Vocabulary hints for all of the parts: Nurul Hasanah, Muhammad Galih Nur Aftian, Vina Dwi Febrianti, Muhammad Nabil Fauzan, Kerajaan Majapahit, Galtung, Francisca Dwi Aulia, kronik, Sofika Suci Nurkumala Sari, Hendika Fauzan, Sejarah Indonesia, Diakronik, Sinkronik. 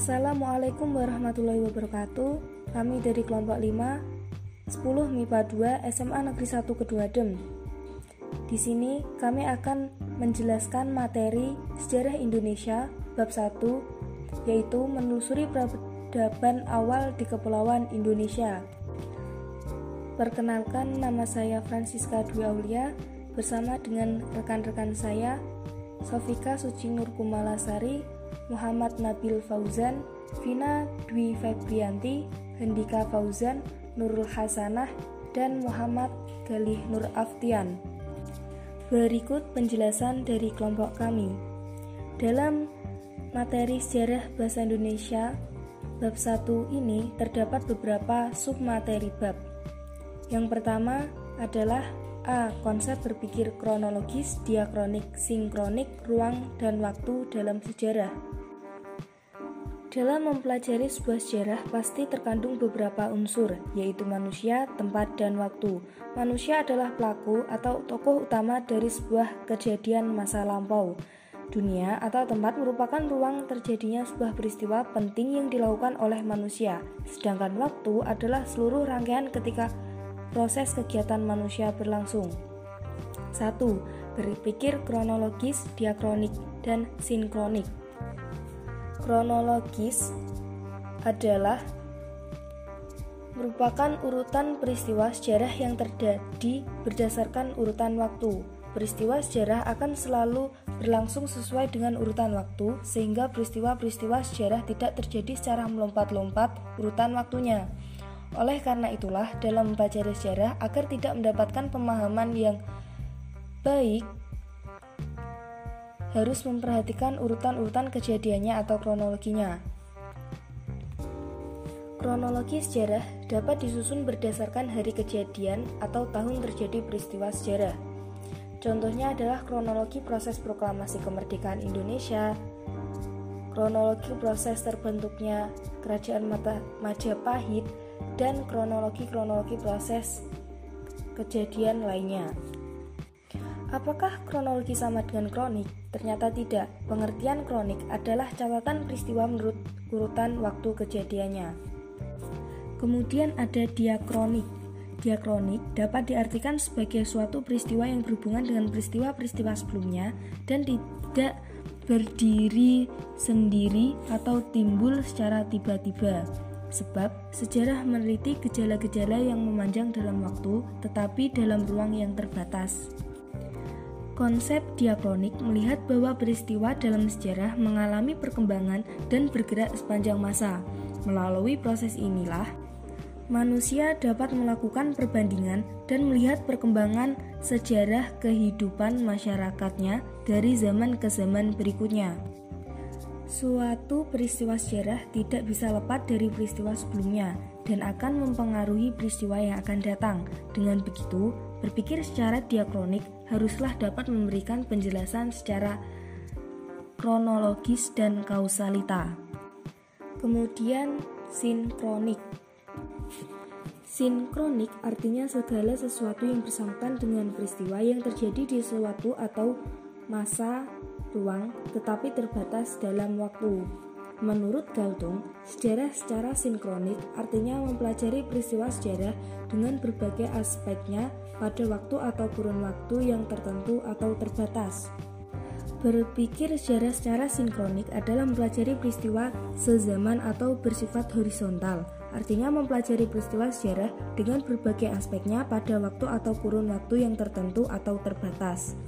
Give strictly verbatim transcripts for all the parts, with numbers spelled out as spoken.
Assalamualaikum warahmatullahi wabarakatuh. Kami dari kelompok lima, sepuluh M I P A dua S M A Negeri satu Kedua Dem. Di sini kami akan menjelaskan materi Sejarah Indonesia bab satu, yaitu menelusuri peradaban awal di Kepulauan Indonesia. Perkenalkan, nama saya Francisca Dwi Aulia bersama dengan rekan-rekan saya Sofika Suci Nurkumala Sari, Muhammad Nabil Fauzan, Vina Dwi Febrianti, Hendika Fauzan, Nurul Hasanah, dan Muhammad Galih Nur Aftian. Berikut penjelasan dari kelompok kami. Dalam materi sejarah bahasa Indonesia bab satu ini terdapat beberapa submateri bab. Yang pertama adalah A. Konsep berpikir kronologis, diakronik, sinkronik, ruang dan waktu dalam sejarah. Dalam mempelajari sebuah sejarah pasti terkandung beberapa unsur, yaitu manusia, tempat, dan waktu. Manusia adalah pelaku atau tokoh utama dari sebuah kejadian masa lampau. Dunia atau tempat merupakan ruang terjadinya sebuah peristiwa penting yang dilakukan oleh manusia. Sedangkan waktu adalah seluruh rangkaian ketika proses kegiatan manusia berlangsung. satu. Berpikir kronologis, diakronik, dan sinkronik. Kronologis adalah merupakan urutan peristiwa sejarah yang terjadi berdasarkan urutan waktu. Peristiwa sejarah akan selalu berlangsung sesuai dengan urutan waktu, sehingga peristiwa-peristiwa sejarah tidak terjadi secara melompat-lompat urutan waktunya. Oleh karena itulah, dalam membaca sejarah agar tidak mendapatkan pemahaman yang baik, harus memperhatikan urutan-urutan kejadiannya atau kronologinya. Kronologi sejarah dapat disusun berdasarkan hari kejadian atau tahun terjadi peristiwa sejarah. Contohnya adalah kronologi proses proklamasi kemerdekaan Indonesia, kronologi proses terbentuknya Kerajaan Majapahit, dan kronologi-kronologi proses kejadian lainnya. Apakah kronologi sama dengan kronik? Ternyata tidak. Pengertian kronik adalah catatan peristiwa menurut urutan waktu kejadiannya. Kemudian ada diakronik. Diakronik dapat diartikan sebagai suatu peristiwa yang berhubungan dengan peristiwa-peristiwa sebelumnya dan tidak berdiri sendiri atau timbul secara tiba-tiba. Sebab sejarah meneliti gejala-gejala yang memanjang dalam waktu, tetapi dalam ruang yang terbatas. Konsep diakronik melihat bahwa peristiwa dalam sejarah mengalami perkembangan dan bergerak sepanjang masa. Melalui proses inilah, manusia dapat melakukan perbandingan dan melihat perkembangan sejarah kehidupan masyarakatnya dari zaman ke zaman berikutnya. Suatu peristiwa sejarah tidak bisa lepas dari peristiwa sebelumnya dan akan mempengaruhi peristiwa yang akan datang. Dengan begitu, berpikir secara diakronik haruslah dapat memberikan penjelasan secara kronologis dan kausalita. Kemudian sinkronik. Sinkronik artinya segala sesuatu yang bersangkutan dengan peristiwa yang terjadi di suatu atau masa ruang, tetapi terbatas dalam waktu. Menurut Galtung, sejarah secara sinkronik artinya mempelajari peristiwa sejarah dengan berbagai aspeknya pada waktu atau kurun waktu yang tertentu atau terbatas. Berpikir sejarah secara sinkronik adalah mempelajari peristiwa sezaman atau bersifat horizontal, artinya mempelajari peristiwa sejarah dengan berbagai aspeknya pada waktu atau kurun waktu yang tertentu atau terbatas.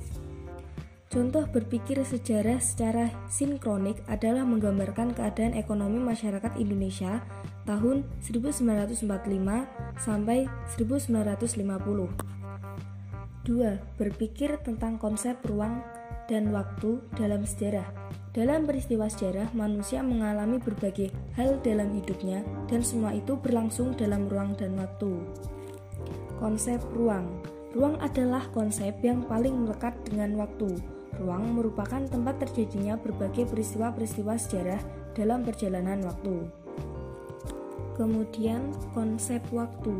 Contoh berpikir sejarah secara sinkronik adalah menggambarkan keadaan ekonomi masyarakat Indonesia tahun seribu sembilan ratus empat puluh lima sampai seribu sembilan ratus lima puluh. dua. Berpikir tentang konsep ruang dan waktu dalam sejarah. Dalam peristiwa sejarah, manusia mengalami berbagai hal dalam hidupnya dan semua itu berlangsung dalam ruang dan waktu. Konsep ruang. Ruang adalah konsep yang paling melekat dengan waktu. Ruang merupakan tempat terjadinya berbagai peristiwa-peristiwa sejarah dalam perjalanan waktu. Kemudian, konsep waktu.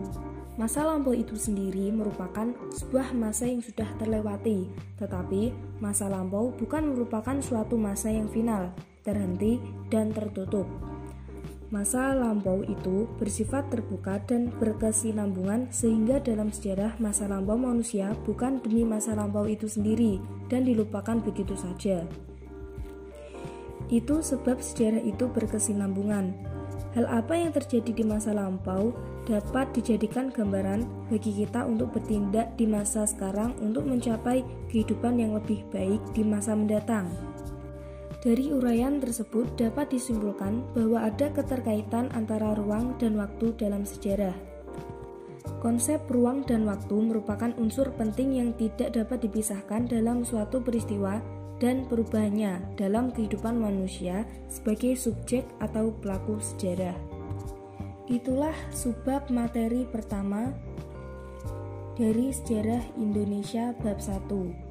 Masa lampau itu sendiri merupakan sebuah masa yang sudah terlewati, tetapi masa lampau bukan merupakan suatu masa yang final, terhenti, dan tertutup. Masa lampau itu bersifat terbuka dan berkesinambungan, sehingga dalam sejarah masa lampau manusia bukan demi masa lampau itu sendiri dan dilupakan begitu saja. Itu sebab sejarah itu berkesinambungan. Hal apa yang terjadi di masa lampau dapat dijadikan gambaran bagi kita untuk bertindak di masa sekarang untuk mencapai kehidupan yang lebih baik di masa mendatang. Dari uraian tersebut dapat disimpulkan bahwa ada keterkaitan antara ruang dan waktu dalam sejarah. Konsep ruang dan waktu merupakan unsur penting yang tidak dapat dipisahkan dalam suatu peristiwa dan perubahannya dalam kehidupan manusia sebagai subjek atau pelaku sejarah. Itulah subbab materi pertama dari Sejarah Indonesia bab satu.